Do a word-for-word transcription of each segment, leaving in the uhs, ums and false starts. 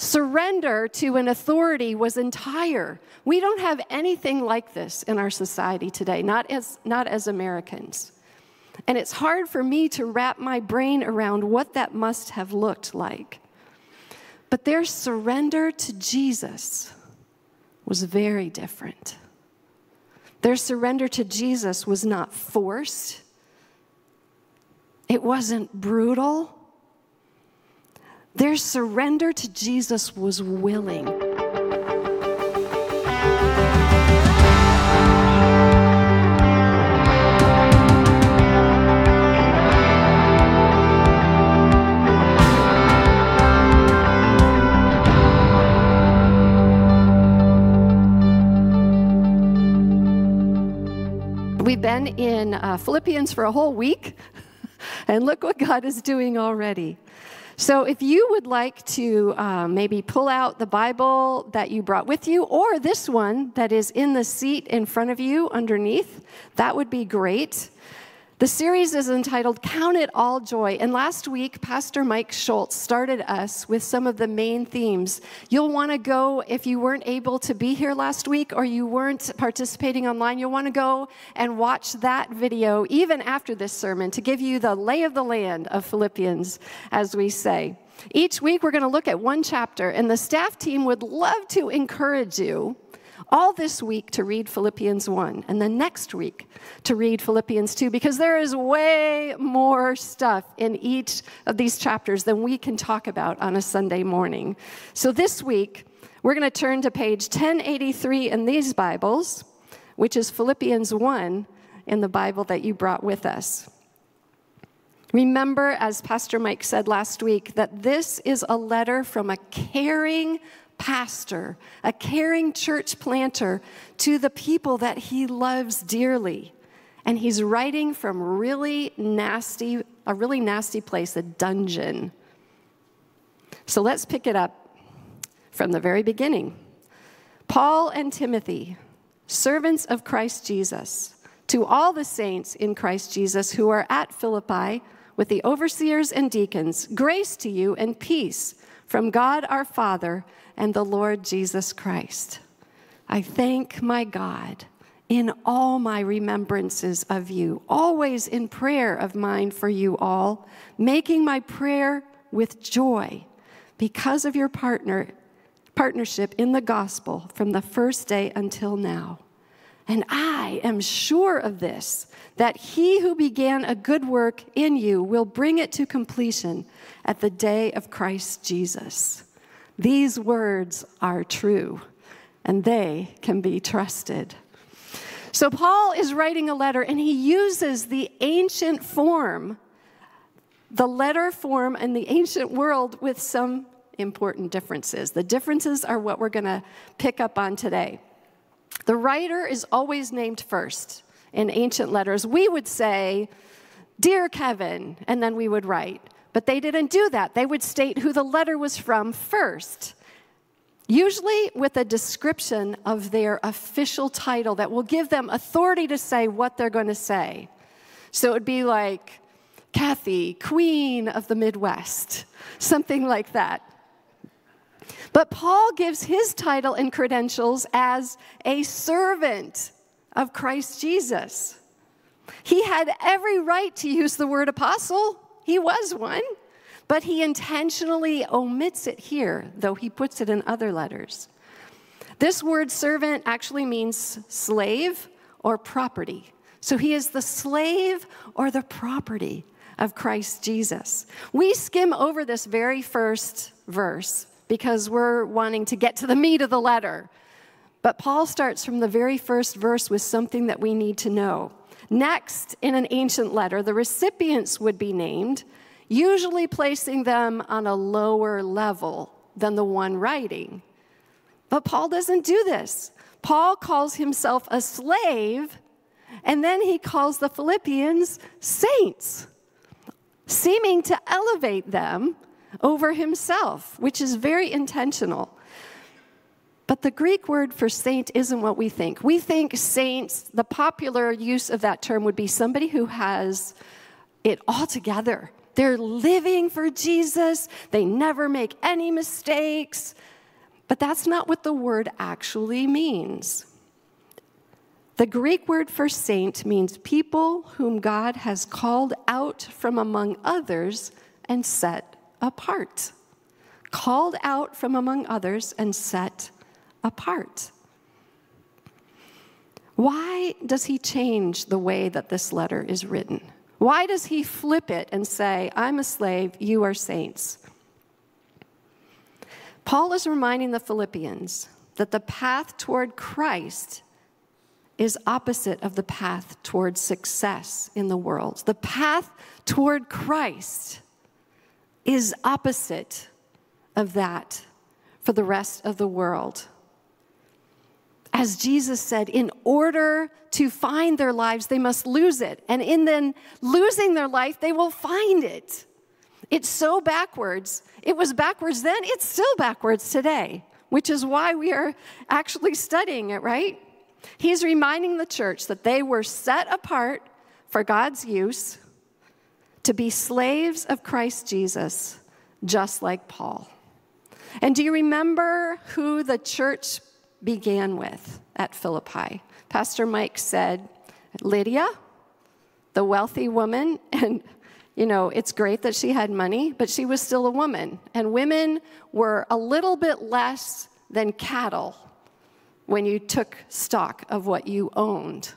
Surrender to an authority was entire. We don't have anything like this in our society today, not as, not as Americans. And it's hard for me to wrap my brain around what that must have looked like. But their surrender to Jesus was very different. Their surrender to Jesus was not forced. It wasn't brutal. Their surrender to Jesus was willing. We've been in uh, Philippians for a whole week, and look what God is doing already. So if you would like to uh, maybe pull out the Bible that you brought with you, or this one that is in the seat in front of you underneath, that would be great. The series is entitled Count It All Joy. And last week, Pastor Mike Schultz started us with some of the main themes. You'll want to go, if you weren't able to be here last week or you weren't participating online, you'll want to go and watch that video even after this sermon to give you the lay of the land of Philippians, as we say. Each week, we're going to look at one chapter, and the staff team would love to encourage you all this week to read Philippians one, and then next week to read Philippians two, because there is way more stuff in each of these chapters than we can talk about on a Sunday morning. So this week, we're going to turn to page ten eighty-three in these Bibles, which is Philippians one in the Bible that you brought with us. Remember, as Pastor Mike said last week, that this is a letter from a caring pastor, a caring church planter to the people that he loves dearly. And he's writing from really nasty, a really nasty place, a dungeon. So let's pick it up from the very beginning. Paul and Timothy, servants of Christ Jesus, to all the saints in Christ Jesus who are at Philippi with the overseers and deacons, grace to you and peace from God our Father and the Lord Jesus Christ. I thank my God in all my remembrances of you, always in prayer of mine for you all, making my prayer with joy because of your partner, partnership in the gospel from the first day until now. And I am sure of this, that he who began a good work in you will bring it to completion at the day of Christ Jesus. These words are true, and they can be trusted. So Paul is writing a letter, and he uses the ancient form, the letter form in the ancient world, with some important differences. The differences are what we're going to pick up on today. The writer is always named first in ancient letters. We would say, "Dear Kevin," and then we would write. But they didn't do that. They would state who the letter was from first, usually with a description of their official title that will give them authority to say what they're going to say. So it would be like, Kathy, Queen of the Midwest, something like that. But Paul gives his title and credentials as a servant of Christ Jesus. He had every right to use the word apostle. He was one, but he intentionally omits it here, though he puts it in other letters. This word servant actually means slave or property. So he is the slave or the property of Christ Jesus. We skim over this very first verse because we're wanting to get to the meat of the letter. But Paul starts from the very first verse with something that we need to know. Next, in an ancient letter, the recipients would be named, usually placing them on a lower level than the one writing. But Paul doesn't do this. Paul calls himself a slave, and then he calls the Philippians saints, seeming to elevate them over himself, which is very intentional. But the Greek word for saint isn't what we think. We think saints, the popular use of that term would be somebody who has it all together, They're living for Jesus. They never make any mistakes. But that's not what the word actually means. The Greek word for saint means people whom God has called out from among others and set apart. Called out from among others and set apart. Why does he change the way that this letter is written? Why does he flip it and say, I'm a slave, you are saints? Paul is reminding the Philippians that the path toward Christ is opposite of the path toward success in the world. The path toward Christ is opposite of that for the rest of the world. As Jesus said, in order to find their lives, they must lose it. And in then losing their life, they will find it. It's so backwards. It was backwards then. It's still backwards today, which is why we are actually studying it, right? He's reminding the church that they were set apart for God's use to be slaves of Christ Jesus, just like Paul. And do you remember who the church began with at Philippi? Pastor Mike said, Lydia, the wealthy woman, and you know, it's great that she had money, but she was still a woman, and women were a little bit less than cattle when you took stock of what you owned.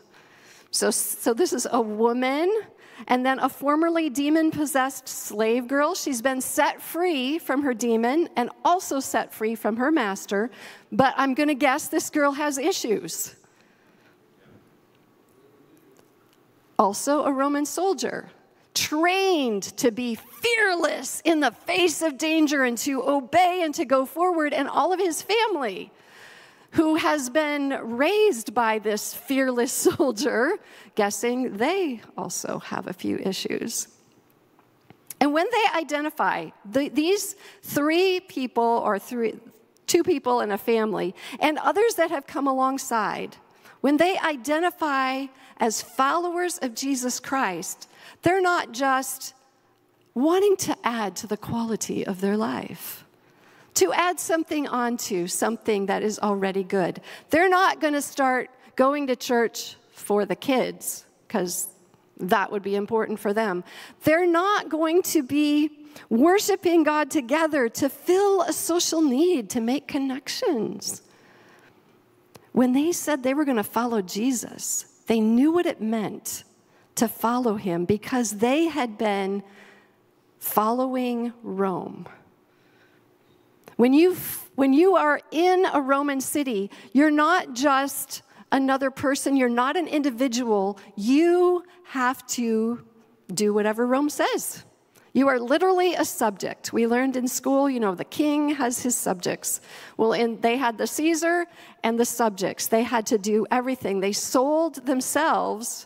So, so this is a woman, and then a formerly demon-possessed slave girl. She's been set free from her demon and also set free from her master. But I'm going to guess this girl has issues. Also a Roman soldier, trained to be fearless in the face of danger and to obey and to go forward, and all of his family, who has been raised by this fearless soldier, guessing they also have a few issues. And when they identify the, these three people or three, two people in a family and others that have come alongside, when they identify as followers of Jesus Christ, they're not just wanting to add to the quality of their life, to add something onto something that is already good. They're not going to start going to church for the kids, because that would be important for them. They're not going to be worshiping God together to fill a social need, to make connections. When they said they were going to follow Jesus, they knew what it meant to follow him because they had been following Rome. When you when you are in a Roman city, you're not just another person, you're not an individual. You have to do whatever Rome says. You are literally a subject. We learned in school, you know, the king has his subjects. Well, and they had the Caesar and the subjects. They had to do everything. They sold themselves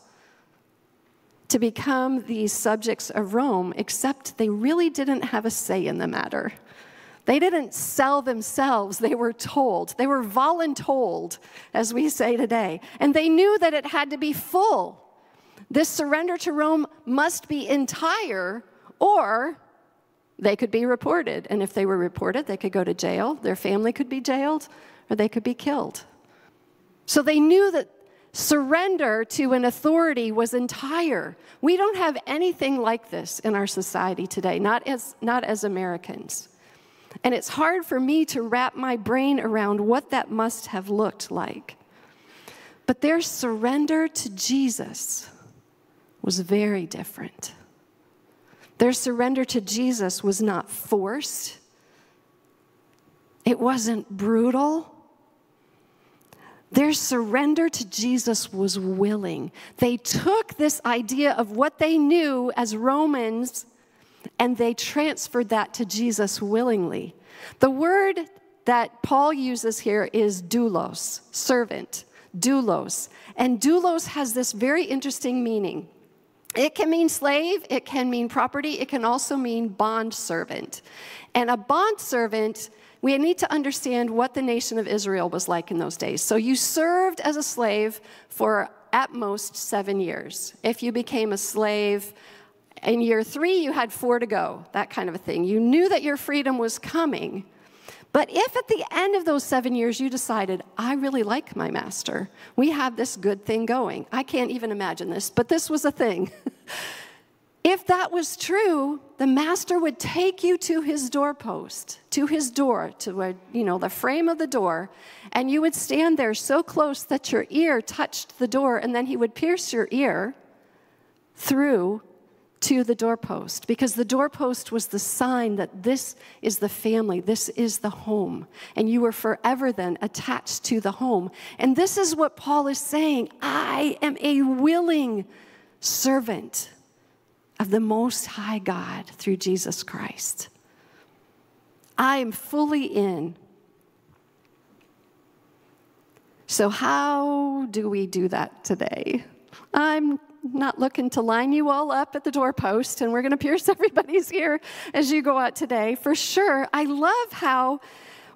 to become these subjects of Rome, except they really didn't have a say in the matter. They didn't sell themselves, they were told. They were voluntold, as we say today. And they knew that it had to be full. This surrender to Rome must be entire, or they could be reported. And if they were reported, they could go to jail, their family could be jailed, or they could be killed. So they knew that surrender to an authority was entire. We don't have anything like this in our society today, not as, not as Americans. And it's hard for me to wrap my brain around what that must have looked like. But their surrender to Jesus was very different. Their surrender to Jesus was not forced. It wasn't brutal. Their surrender to Jesus was willing. They took this idea of what they knew as Romans, and they transferred that to Jesus willingly. The word that Paul uses here is doulos, servant, doulos. And doulos has this very interesting meaning. It can mean slave, it can mean property, it can also mean bond servant. And a bond servant, we need to understand what the nation of Israel was like in those days. So you served as a slave for at most seven years. If you became a slave In year three, you had four to go, that kind of a thing. You knew that your freedom was coming. But if at the end of those seven years you decided, I really like my master, we have this good thing going. I can't even imagine this, but this was a thing. If that was true, the master would take you to his doorpost, to his door, to a, you know, the frame of the door, and you would stand there so close that your ear touched the door, and then he would pierce your ear through to the doorpost, because the doorpost was the sign that this is the family, this is the home, and you were forever then attached to the home. And this is what Paul is saying, I am a willing servant of the Most High God through Jesus Christ. I am fully in. So how do we do that today? I'm not looking to line you all up at the doorpost, and we're going to pierce everybody's ear as you go out today. For sure, I love how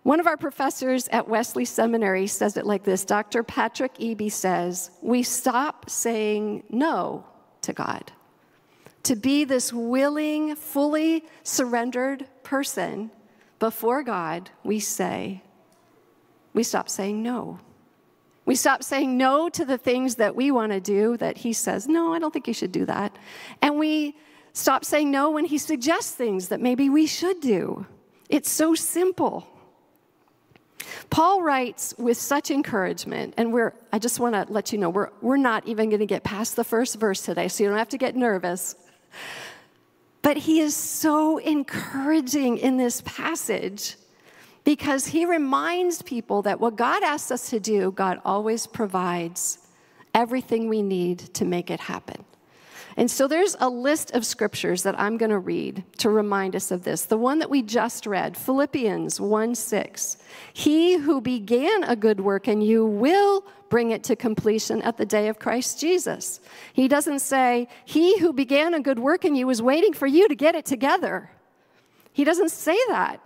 one of our professors at Wesley Seminary says it like this. Doctor Patrick Eby says, we stop saying no to God. To be this willing, fully surrendered person before God, we say, we stop saying no. We stop saying no to the things that we want to do that he says, no, I don't think you should do that. And we stop saying no when he suggests things that maybe we should do. It's so simple. Paul writes with such encouragement, and we're, I just want to let you know, we're, we're not even going to get past the first verse today, so you don't have to get nervous. But he is so encouraging in this passage, because he reminds people that what God asks us to do, God always provides everything we need to make it happen. And so there's a list of scriptures that I'm going to read to remind us of this. The one that we just read, Philippians one six. He who began a good work in you will bring it to completion at the day of Christ Jesus. He doesn't say, he who began a good work in you is waiting for you to get it together. He doesn't say that.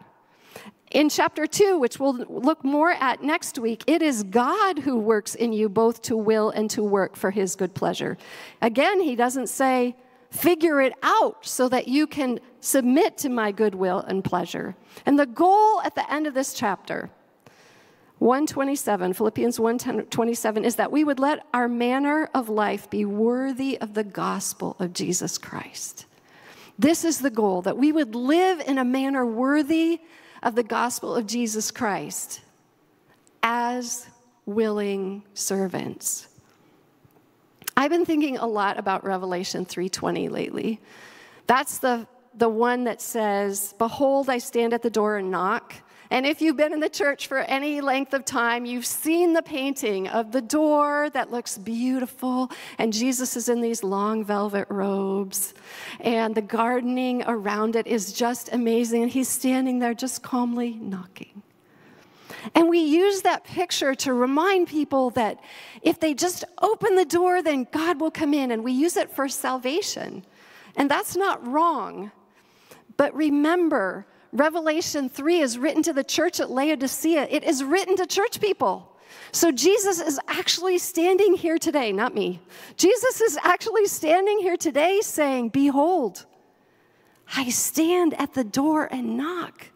In chapter two, which we'll look more at next week, it is God who works in you both to will and to work for his good pleasure. Again, he doesn't say, figure it out so that you can submit to my good will and pleasure. And the goal at the end of this chapter, one twenty-seven, Philippians one twenty-seven, is that we would let our manner of life be worthy of the gospel of Jesus Christ. This is the goal, that we would live in a manner worthy of the gospel of Jesus Christ as willing servants. I've been thinking a lot about Revelation three twenty lately. That's the, the one that says, behold, I stand at the door and knock. And if you've been in the church for any length of time, you've seen the painting of the door that looks beautiful, and Jesus is in these long velvet robes, and the gardening around it is just amazing, and he's standing there just calmly knocking. And we use that picture to remind people that if they just open the door, then God will come in, and we use it for salvation. And that's not wrong, but remember, Revelation three is written to the church at Laodicea. It is written to church people. So Jesus is actually standing here today, not me. Jesus is actually standing here today saying, behold, I stand at the door and knock.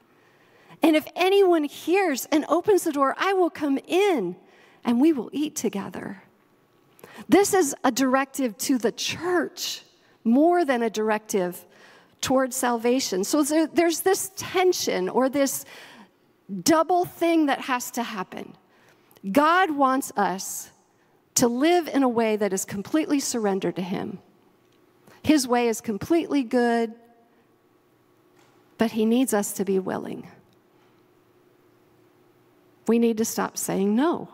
And if anyone hears and opens the door, I will come in and we will eat together. This is a directive to the church more than a directive towards salvation. So there's this tension or this double thing that has to happen. God wants us to live in a way that is completely surrendered to him. His way is completely good, but he needs us to be willing. We need to stop saying no.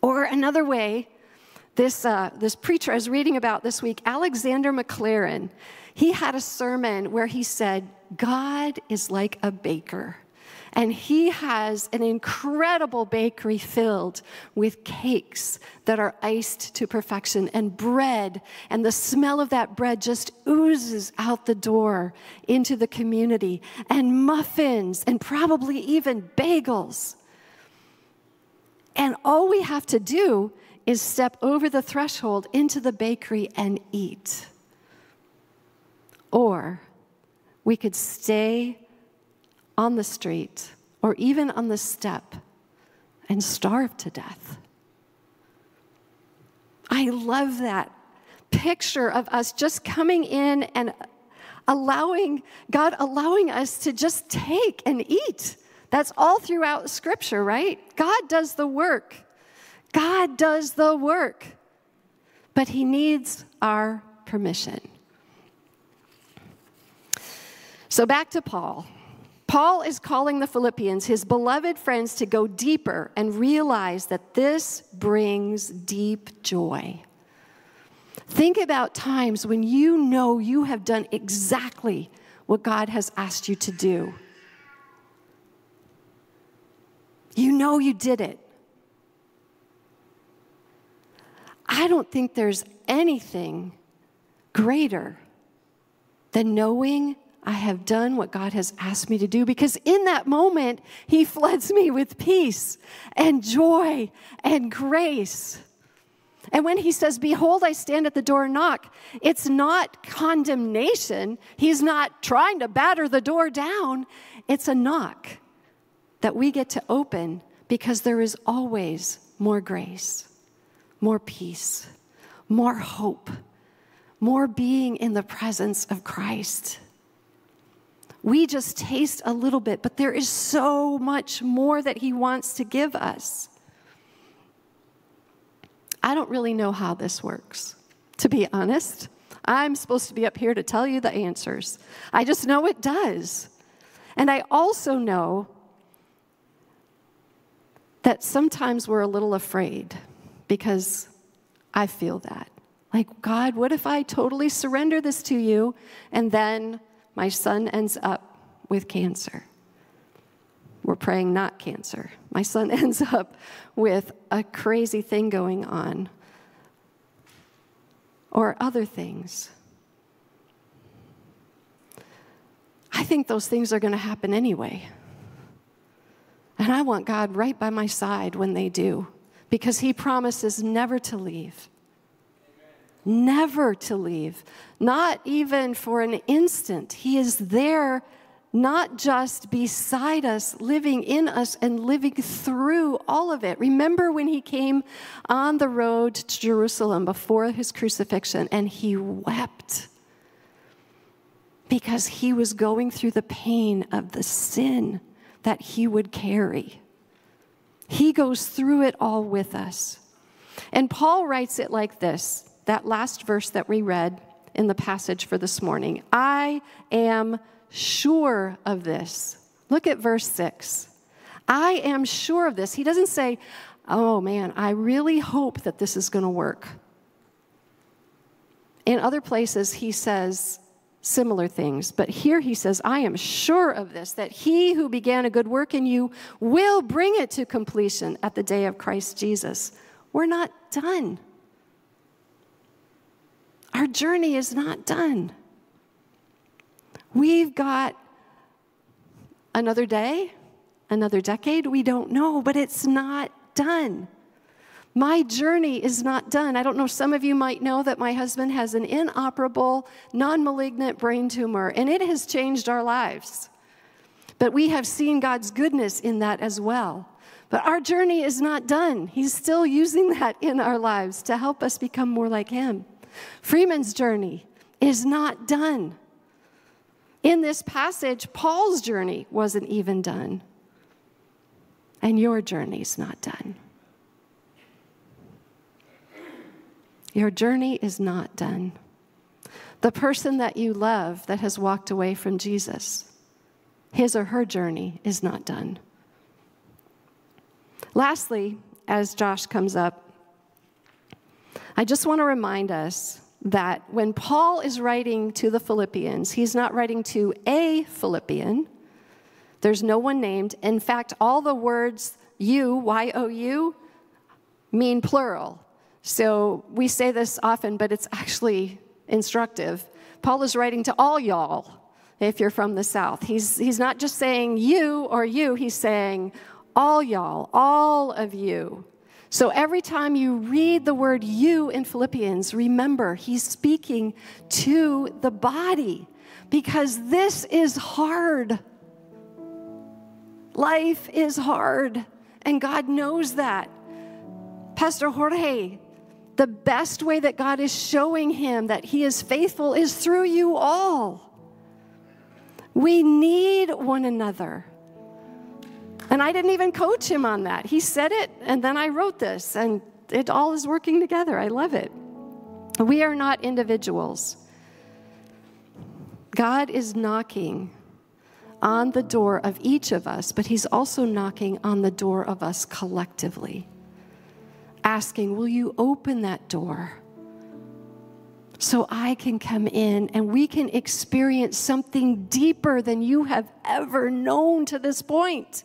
Or another way, this, uh, this preacher I was reading about this week, Alexander McLaren, he had a sermon where he said, God is like a baker, and he has an incredible bakery filled with cakes that are iced to perfection and bread, and the smell of that bread just oozes out the door into the community, and muffins, and probably even bagels. And all we have to do is step over the threshold into the bakery and eat. Or we could stay on the street or even on the step and starve to death. I love that picture of us just coming in and allowing, God allowing us to just take and eat. That's all throughout Scripture, right? God does the work. God does the work. But he needs our permission. So back to Paul. Paul is calling the Philippians, his beloved friends, to go deeper and realize that this brings deep joy. Think about times when you know you have done exactly what God has asked you to do. You know you did it. I don't think there's anything greater than knowing I have done what God has asked me to do, because in that moment, he floods me with peace and joy and grace. And when he says, behold, I stand at the door and knock, it's not condemnation. He's not trying to batter the door down. It's a knock that we get to open because there is always more grace, more peace, more hope, more being in the presence of Christ. We just taste a little bit, but there is so much more that he wants to give us. I don't really know how this works, to be honest. I'm supposed to be up here to tell you the answers. I just know it does. And I also know that sometimes we're a little afraid, because I feel that. Like, God, what if I totally surrender this to you and then my son ends up with cancer? We're praying not cancer. My son ends up with a crazy thing going on or other things. I think those things are going to happen anyway. And I want God right by my side when they do, because he promises never to leave. Amen. Never to leave. Not even for an instant. He is there, not just beside us, living in us and living through all of it. Remember when he came on the road to Jerusalem before his crucifixion, and he wept because he was going through the pain of the sin that he would carry. He goes through it all with us. And Paul writes it like this, that last verse that we read in the passage for this morning. I am sure of this. Look at verse six. I am sure of this. He doesn't say, oh man, I really hope that this is going to work. In other places, he says similar things. But here he says, I am sure of this, that he who began a good work in you will bring it to completion at the day of Christ Jesus. We're not done. Our journey is not done. We've got another day, another decade. We don't know, but it's not done. My journey is not done. I don't know, some of you might know that my husband has an inoperable, non-malignant brain tumor, and it has changed our lives. But we have seen God's goodness in that as well. But our journey is not done. He's still using that in our lives to help us become more like him. Freeman's journey is not done. In this passage, Paul's journey wasn't even done. And your journey's not done. Your journey is not done. The person that you love that has walked away from Jesus, his or her journey is not done. Lastly, as Josh comes up, I just want to remind us that when Paul is writing to the Philippians, he's not writing to a Philippian. There's no one named. In fact, all the words you, Y O U, mean plural. So we say this often, but it's actually instructive. Paul is writing to all y'all, if you're from the South. He's, he's not just saying you or you. He's saying all y'all, all of you. So every time you read the word you in Philippians, remember he's speaking to the body. because this is hard. Life is hard, and God knows that. Pastor Jorge, the best way that God is showing him that he is faithful is through you all. We need one another. And I didn't even coach him on that. He said it, and then I wrote this, and it all is working together. I love it. We are not individuals. God is knocking on the door of each of us, but he's also knocking on the door of us collectively, asking, will you open that door so I can come in and we can experience something deeper than you have ever known to this point?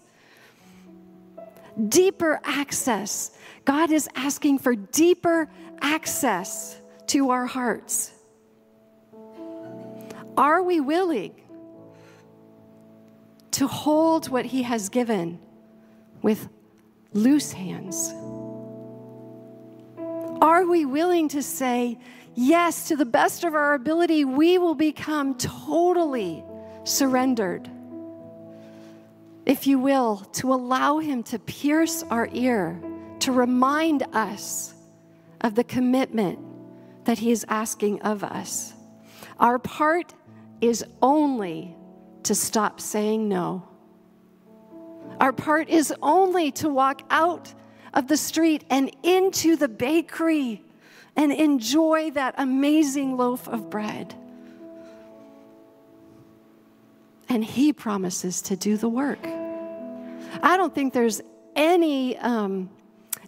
Deeper access. God is asking for deeper access to our hearts. Are we willing to hold what he has given with loose hands? Are we willing to say, yes, to the best of our ability, we will become totally surrendered, if you will, to allow him to pierce our ear, to remind us of the commitment that he is asking of us. Our part is only to stop saying no. Our part is only to walk out of the street and into the bakery and enjoy that amazing loaf of bread. And he promises to do the work. I don't think there's any, um,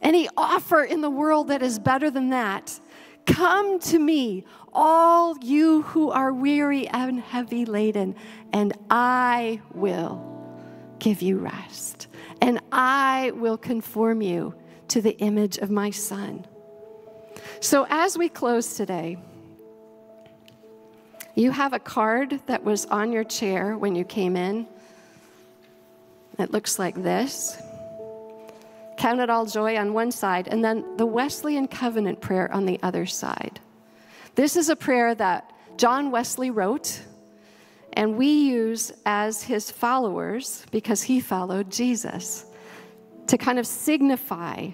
any offer in the world that is better than that. Come to me, all you who are weary and heavy laden, and I will give you rest, and I will conform you to the image of my Son. So as we close today, you have a card that was on your chair when you came in. It looks like this. Count It All Joy on one side, and then the Wesleyan Covenant Prayer on the other side. This is a prayer that John Wesley wrote, and we use as his followers, because he followed Jesus, to kind of signify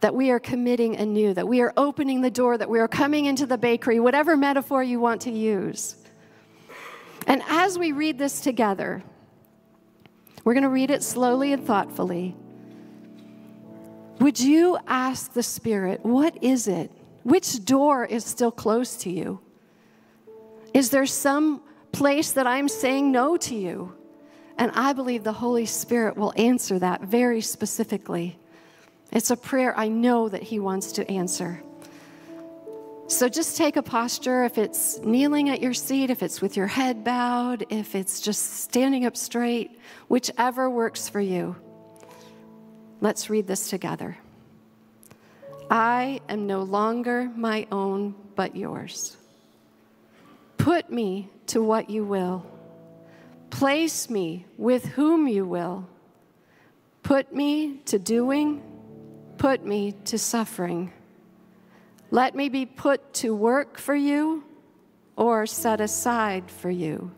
that we are committing anew, that we are opening the door, that we are coming into the bakery, whatever metaphor you want to use. And as we read this together, we're going to read it slowly and thoughtfully. Would you ask the Spirit, what is it? Which door is still closed to you? Is there some place that I'm saying no to you? And I believe the Holy Spirit will answer that very specifically. It's a prayer I know that he wants to answer. So just take a posture, if it's kneeling at your seat, if it's with your head bowed, if it's just standing up straight, whichever works for you. Let's read this together. I am no longer my own, but yours. Put me to what you will. Place me with whom you will. Put me to doing. Put me to suffering. Let me be put to work for you or set aside for you,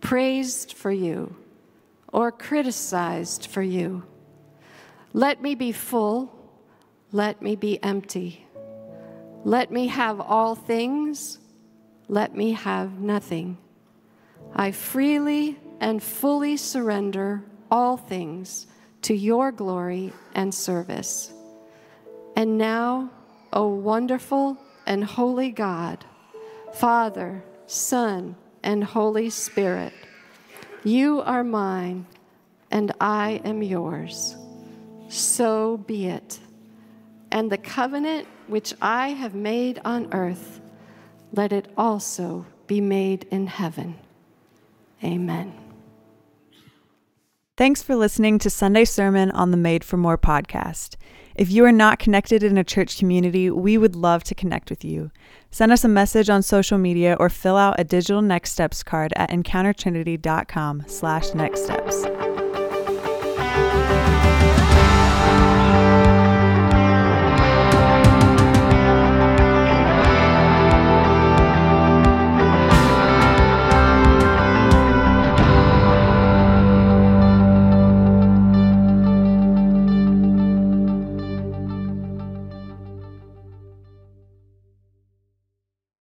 praised for you or criticized for you. Let me be full. Let me be empty. Let me have all things. Let me have nothing. I freely and fully surrender all things to your glory and service. And now, O wonderful and holy God, Father, Son, and Holy Spirit, you are mine and I am yours. So be it. And the covenant which I have made on earth, let it also be made in heaven. Amen. Thanks for listening to Sunday Sermon on the Made for More podcast. If you are not connected in a church community, we would love to connect with you. Send us a message on social media or fill out a digital Next Steps card at encounter trinity dot com slash next steps.